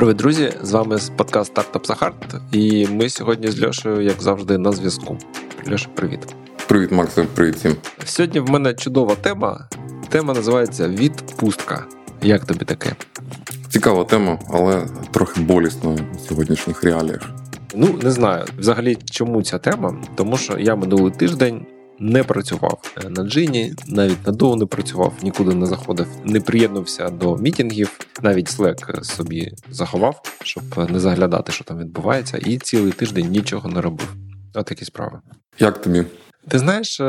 Привіт, друзі! З вами подкаст Startups are hard, і ми сьогодні з Льошею, як завжди, на зв'язку. Льоша, привіт! Привіт, Максим, привіт всім! Сьогодні в мене чудова тема. Тема називається «Відпустка». Як тобі таке? Цікава тема, але трохи болісно в сьогоднішніх реаліях. Ну, не знаю, взагалі, чому ця тема. Тому що я минулий тиждень не працював на Джині, навіть надовго не працював, нікуди не заходив, не приєднувся до мітінгів, навіть Slack собі заховав, щоб не заглядати, що там відбувається, і цілий тиждень нічого не робив. От такі справи. Як тобі? Ти знаєш,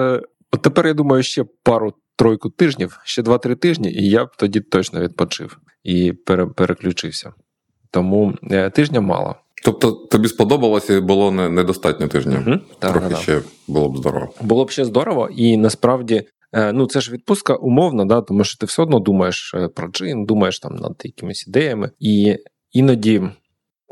от тепер, я думаю, ще пару-тройку тижнів, ще 2-3 тижні, і я б тоді точно відпочив і переключився. Тому тижня мало. Тобто тобі сподобалося і було недостатньо тижня? Трохи ще було б здорово. Було б ще здорово, і насправді, ну це ж відпустка умовна, да, тому що ти все одно думаєш про джин, думаєш там над якимись ідеями, і іноді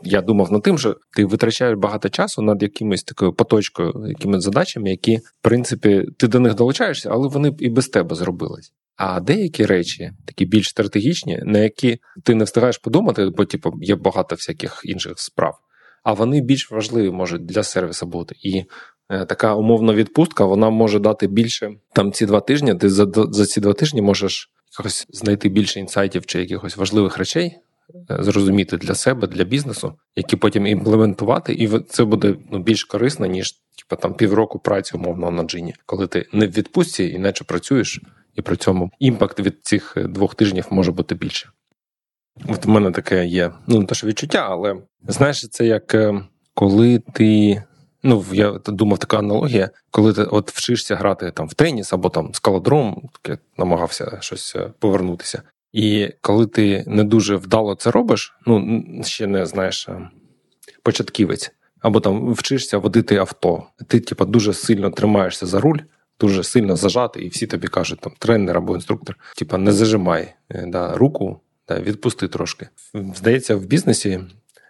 я думав над тим, що ти витрачаєш багато часу над якимось такою поточкою, якимись задачами, які, в принципі, ти до них долучаєшся, але вони б і без тебе зробились. А деякі речі, такі більш стратегічні, на які ти не встигаєш подумати, бо типу, є багато всяких інших справ, а вони більш важливі можуть для сервісу бути. І така умовна відпустка, вона може дати більше, там ці 2 тижні, ти за ці 2 тижні можеш якось знайти більше інсайтів чи якихось важливих речей, зрозуміти для себе, для бізнесу, які потім імплементувати, і це буде ну, більш корисно, ніж типу, там, півроку праці умовно на джині, коли ти не в відпустці, іначе працюєш, і при цьому імпакт від цих 2 тижнів може бути більше. От в мене таке є, ну не те, що відчуття, але знаєш, це як коли ти, ну я думав, така аналогія, коли ти от вчишся грати там в теніс або там скалодром, таке намагався щось повернутися. І коли ти не дуже вдало це робиш, ну, ще не, знаєш, початківець, або там вчишся водити авто, ти, типа, дуже сильно тримаєшся за руль, дуже сильно зажати, і всі тобі кажуть, там, тренер або інструктор, типа, не зажимай руку, відпусти трошки. Здається, в бізнесі,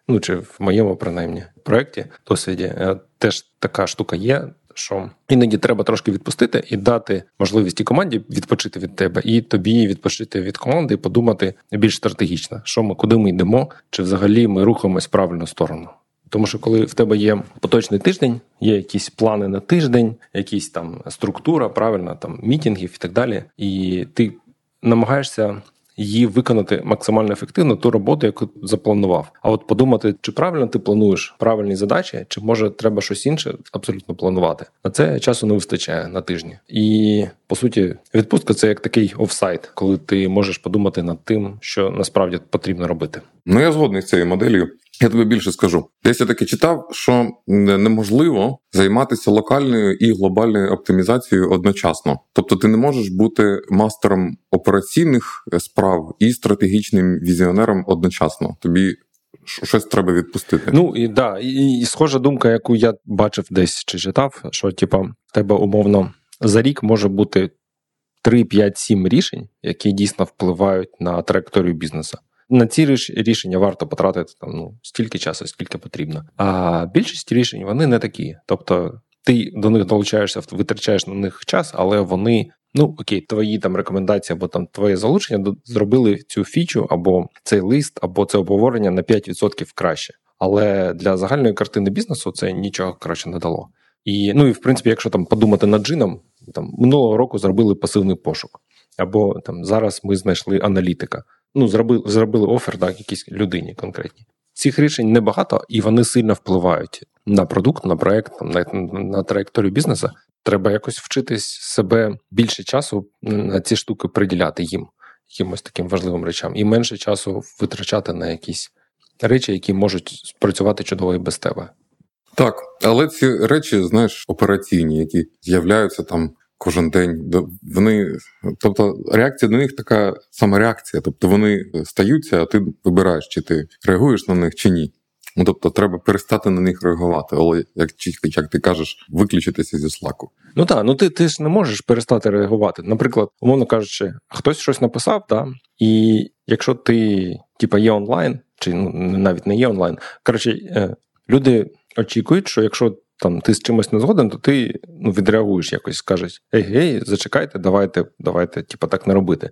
ну, чи в моєму, принаймні, проєкті, досвіді, теж така штука є, що іноді треба трошки відпустити і дати можливість і команді відпочити від тебе, і тобі відпочити від команди, і подумати більш стратегічно, що ми, куди ми йдемо, чи взагалі ми рухаємось в правильну сторону. Тому що коли в тебе є поточний тиждень, є якісь плани на тиждень, якісь там структура, правильно, там мітінгів і так далі, і ти намагаєшся її виконати максимально ефективно, ту роботу, яку запланував. А от подумати, чи правильно ти плануєш правильні задачі, чи може треба щось інше абсолютно планувати. На це часу не вистачає на тижні. І, по суті, відпустка – це як такий офсайт, коли ти можеш подумати над тим, що насправді потрібно робити. Ну, я згодний з цією моделлю. Я тобі більше скажу. Десь я таки читав, що неможливо займатися локальною і глобальною оптимізацією одночасно. Тобто ти не можеш бути мастером операційних справ і стратегічним візіонером одночасно. Тобі щось треба відпустити. Ну, і да, і схожа думка, яку я бачив десь чи читав, що типа в тебе умовно за рік може бути 3, 5, 7 рішень, які дійсно впливають на траєкторію бізнесу. На ці рішення варто потратити там, ну, стільки часу, скільки потрібно. А більшість рішень, вони не такі. Тобто ти до них долучаєшся, витрачаєш на них час, але вони, ну окей, твої там рекомендації або там твоє залучення зробили цю фічу, або цей лист, або це обговорення на 5% краще. Але для загальної картини бізнесу це нічого краще не дало. І, ну і в принципі, якщо там подумати над джином, там минулого року зробили пасивний пошук. Або там зараз ми знайшли аналітика. Ну, зробили офер, так, якійсь людині конкретній. Цих рішень небагато, і вони сильно впливають на продукт, на проект, на траєкторію бізнесу. Треба якось вчитись себе більше часу на ці штуки приділяти їм, якимось таким важливим речам, і менше часу витрачати на якісь речі, які можуть спрацювати чудово і без тебе. Так, але ці речі, знаєш, операційні, які з'являються там кожен день, вони, тобто реакція до них така сама реакція, тобто вони стаються, а ти вибираєш, чи ти реагуєш на них, чи ні. Ну, тобто треба перестати на них реагувати, але, як ти кажеш, виключитися зі слаку. Ну так, ну ти ж не можеш перестати реагувати. Наприклад, умовно кажучи, хтось щось написав, да? І якщо ти, типа, є онлайн, чи ну, навіть не є онлайн, коротше, люди очікують, що якщо там ти з чимось не згоден, то ти ну, відреагуєш якось, скажеш, ей, зачекайте, давайте, типу, так не робити.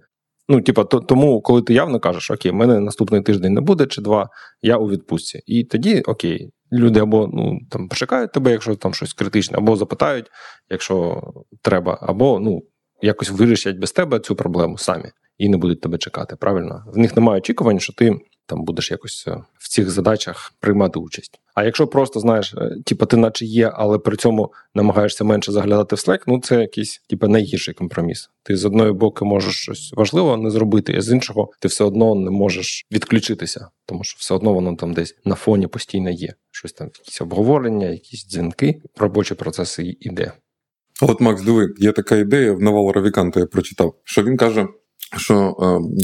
Ну, типа, тому, коли ти явно кажеш, окей, в мене наступний тиждень не буде, чи два, я у відпустці. І тоді, окей, люди або ну, там, почекають тебе, якщо там щось критичне, або запитають, якщо треба, або ну, якось вирішать без тебе цю проблему самі і не будуть тебе чекати, правильно? В них немає очікувань, що ти там будеш якось в цих задачах приймати участь. А якщо просто, знаєш, типу, ти наче є, але при цьому намагаєшся менше заглядати в Slack, ну це якийсь, типу, найгірший компроміс. Ти з одного боку можеш щось важливе не зробити, а з іншого ти все одно не можеш відключитися, тому що все одно воно там десь на фоні постійно є. Щось там, якісь обговорення, якісь дзвінки, робочий процес іде. От, Макс, диви, є така ідея, в Навала Равіканта я прочитав, що він каже, що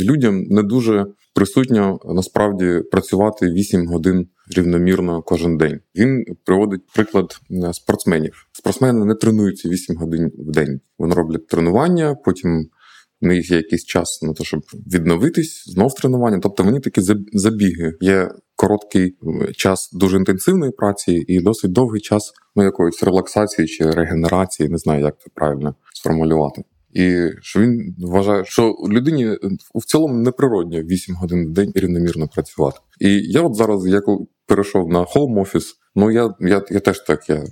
людям не дуже присутньо насправді працювати 8 годин рівномірно кожен день. Він приводить приклад спортсменів. Спортсмени не тренуються 8 годин в день. Вони роблять тренування, потім в них є якийсь час на те, щоб відновитись, знов тренування. Тобто вони такі забіги. Є короткий час дуже інтенсивної праці і досить довгий час якоїсь релаксації чи регенерації, не знаю, як це правильно сформулювати. І що він вважає, що людині в цілому неприродньо 8 годин в день рівномірно працювати. І я от зараз, як перейшов на хоум-офіс, ну я теж так, я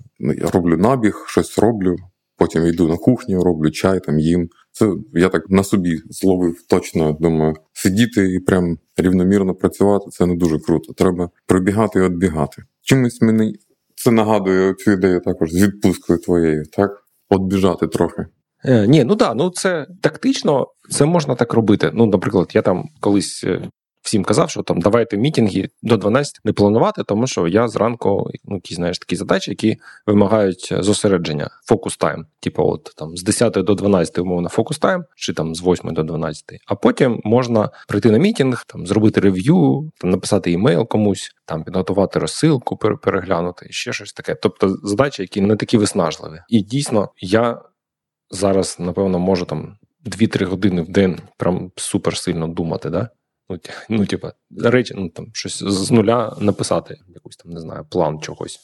роблю набіг, щось роблю, потім йду на кухню, роблю чай, там їм. Це я так на собі зловив точно, думаю, сидіти і прям рівномірно працювати, це не дуже круто. Треба прибігати і відбігати. Чимось мені це нагадує цю ідею також з відпусткою твоєю, так? Отбіжати трохи. Ні, ну да, ну це тактично, це можна так робити. Ну, наприклад, я там колись всім казав, що там давайте мітинги до 12 не планувати, тому що я зранку, ну, якісь, знаєш, такі задачі, які вимагають зосередження, фокус-тайм. Типу от там з 10 до 12 умовно фокус-тайм, чи там з 8 до 12. А потім можна прийти на мітинг, там зробити рев'ю, там написати імейл комусь, там підготувати розсилку, переглянути, ще щось таке. Тобто задачі, які не такі виснажливі. І дійсно, я зараз, напевно, можу там 2-3 години в день прям супер сильно думати, да? Ну, типа, речі, ну, там, щось з нуля написати, якусь там, не знаю, план чогось,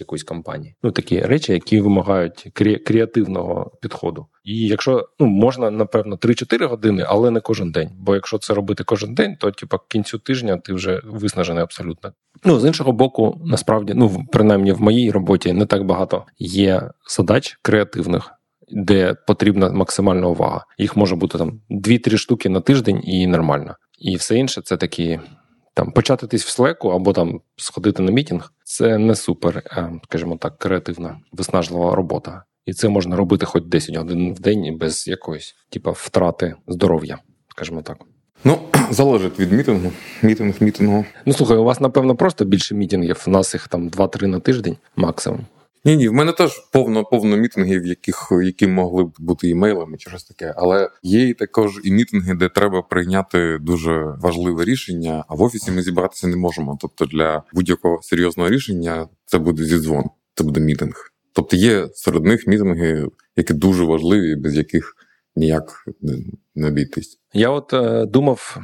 якоїсь кампанії. Ну, такі речі, які вимагають креативного підходу. І якщо, ну, можна, напевно, 3-4 години, але не кожен день. Бо якщо це робити кожен день, то, типа, к кінцю тижня ти вже виснажений абсолютно. Ну, з іншого боку, насправді, ну, принаймні в моїй роботі не так багато є задач креативних, де потрібна максимальна увага. Їх може бути там 2-3 штуки на тиждень і нормально. І все інше це такі, там, початитись в Слеку або там сходити на мітинг, це не супер, скажімо так, креативна, виснажлива робота. І це можна робити хоч 10 годин в день без якоїсь, типа, втрати здоров'я, скажімо так. Ну, залежить від мітингу. Мітингу. Ну, слухай, у вас, напевно, просто більше мітингів, у нас їх там 2-3 на тиждень максимум. Ні, в мене теж повно мітингів, які могли б бути імейлами чи щось таке, але є і також і мітинги, де треба прийняти дуже важливе рішення, а в офісі ми зібратися не можемо. Тобто для будь-якого серйозного рішення це буде зідзвон, це буде мітинг. Тобто є серед них мітинги, які дуже важливі, без яких ніяк не обійтись. Я от думав,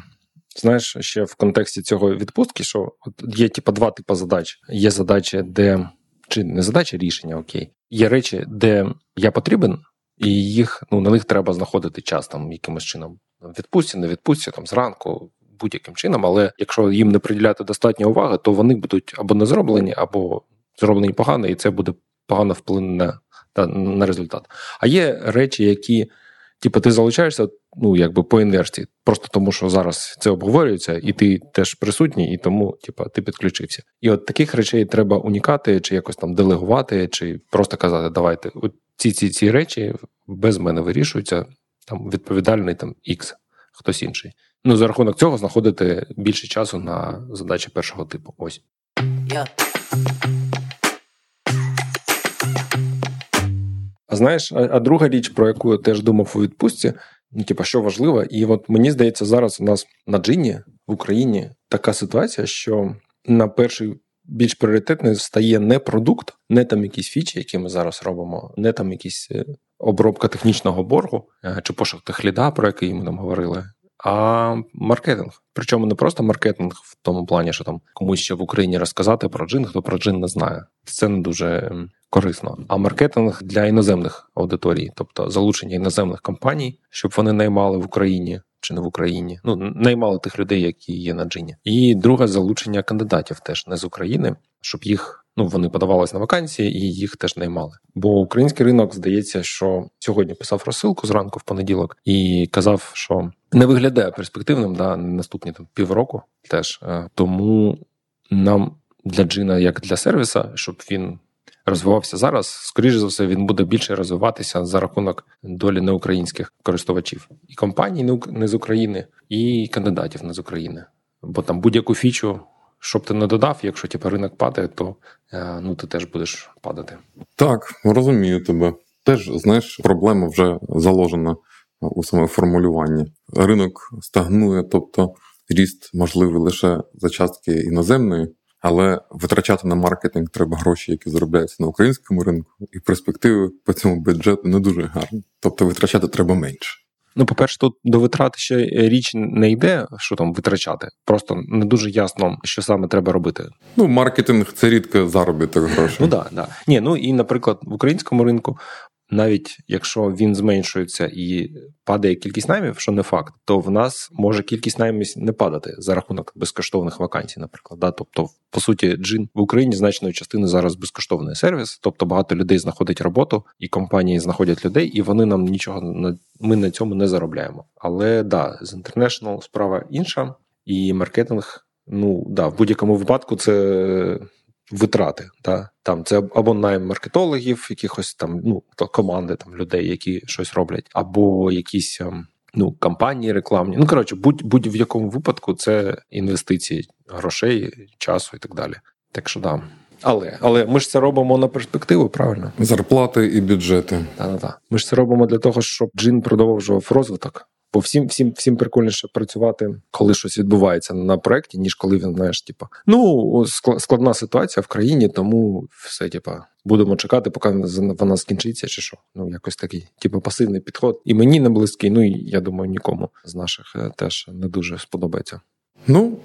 знаєш, ще в контексті цього відпустки, що от є типа два типи задач. Є задачі, де... Чи не задача, рішення, окей. Є речі, де я потрібен, і їх, ну, на них треба знаходити час там якимось чином. Відпустці, не відпустці, там зранку, будь-яким чином, але якщо їм не приділяти достатньо уваги, то вони будуть або не зроблені, або зроблені погано, і це буде погано вплине на результат. А є речі, які, типу, ти залучаєшся, ну, якби по інверсії, просто тому, що зараз це обговорюється, і ти теж присутній, і тому, типу, ти підключився. І от таких речей треба уникати, чи якось там делегувати, чи просто казати, давайте, от ці речі без мене вирішуються, там, відповідальний, там, X, хтось інший. Ну, за рахунок цього знаходити більше часу на задачі першого типу. Ось. А знаєш, а друга річ, про яку я теж думав у відпустці, ну, типа, що важливо, і от мені здається, зараз у нас на Джині в Україні така ситуація, що на перший більш пріоритетний стає не продукт, не там якісь фічі, які ми зараз робимо, не там якісь обробка технічного боргу чи пошук техліда, про який ми там говорили, а маркетинг. Причому не просто маркетинг в тому плані, що там комусь ще в Україні розказати про Джин, хто про Джин не знає. Це не дуже корисно. А маркетинг для іноземних аудиторій, тобто залучення іноземних компаній, щоб вони наймали в Україні чи не в Україні. Ну, наймали тих людей, які є на Джині. І друге, залучення кандидатів теж не з України, щоб їх, ну, вони подавались на вакансії і їх теж наймали. Бо український ринок, здається, що сьогодні писав розсилку зранку в понеділок і казав, що не виглядає перспективним, да, наступні там півроку теж. Тому нам для Джина, як для сервіса, щоб він розвивався зараз, скоріше за все, він буде більше розвиватися за рахунок долі неукраїнських користувачів. І компаній не з України, і кандидатів не з України. Бо там будь-яку фічу, щоб ти не додав, якщо типу, ринок падає, то ну, ти теж будеш падати. Так, розумію тебе. Теж, знаєш, проблема вже заложена у саме формулюванні. Ринок стагнує, тобто ріст можливий лише за частки іноземної, але витрачати на маркетинг треба гроші, які заробляються на українському ринку, і перспективи по цьому бюджету не дуже гарні. Тобто витрачати треба менше. Ну, по-перше, тут до витрат ще річ не йде, що там витрачати. Просто не дуже ясно, що саме треба робити. Ну, маркетинг – це рідко заробіток грошей. Ну, так, да. Ні, ну, і, наприклад, в українському ринку, навіть якщо він зменшується і падає кількість наймів, що не факт, то в нас може кількість наймів не падати за рахунок безкоштовних вакансій, наприклад. Да? Тобто, по суті, Джин в Україні значною частиною зараз безкоштовний сервіс, тобто багато людей знаходить роботу, і компанії знаходять людей, і вони нам нічого, ми на цьому не заробляємо. Але, да, з International справа інша, і маркетинг, ну, да, в будь-якому випадку це... витрати, да? Там це або найм маркетологів, якихось там, ну, команди там людей, які щось роблять, або якісь, ну, кампанії рекламні. Ну, коротше, будь-в якому випадку це інвестиції грошей, часу і так далі. Так що, да. Але ми ж це робимо на перспективу, правильно? Зарплати і бюджети. Так. Ми ж це робимо для того, щоб Джин продовжував розвиток. Бо всім прикольніше працювати, коли щось відбувається на проєкті, ніж коли він, знаєш, типу, ну, складна ситуація в країні, тому все, типу, будемо чекати, поки вона скінчиться чи що. Ну, якось такий, типу, пасивний підход. І мені не близький, ну, і, я думаю, нікому з наших теж не дуже сподобається. Ну,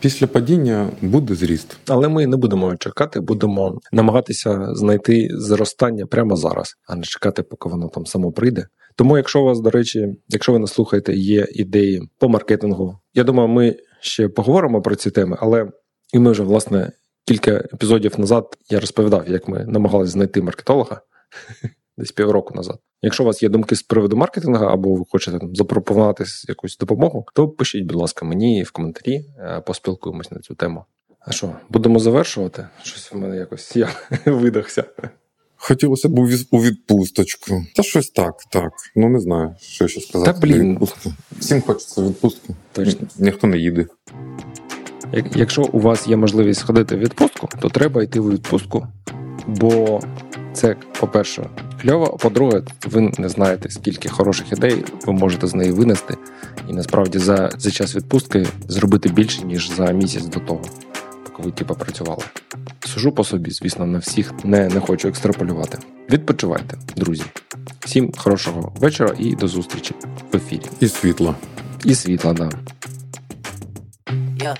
після падіння буде зріст. Але ми не будемо чекати, будемо намагатися знайти зростання прямо зараз, а не чекати, поки воно там само прийде. Тому, якщо у вас, до речі, якщо ви нас слухаєте, є ідеї по маркетингу, я думаю, ми ще поговоримо про ці теми, але і ми вже, власне, кілька епізодів назад я розповідав, як ми намагалися знайти маркетолога, десь півроку назад. Якщо у вас є думки з приводу маркетингу, або ви хочете там, запропонувати якусь допомогу, то пишіть, будь ласка, мені в коментарі, поспілкуємось на цю тему. А що, будемо завершувати? Щось в мене якось я видахся. Хотілося б у відпусточку. Та щось так. Ну, не знаю, що ще сказати. Та, блін. Всім хочеться відпустку. Точно. Ніхто не їде. Якщо у вас є можливість сходити в відпустку, то треба йти в відпустку. Бо це, по-перше, кльово. По-друге, ви не знаєте, скільки хороших ідей ви можете з неї винести. І, насправді, за час відпустки зробити більше, ніж за місяць до того, поки ви, типу, працювали. Сужу по собі, звісно, на всіх. Не хочу екстраполювати. Відпочивайте, друзі. Всім хорошого вечора і до зустрічі в ефірі. І світла, да.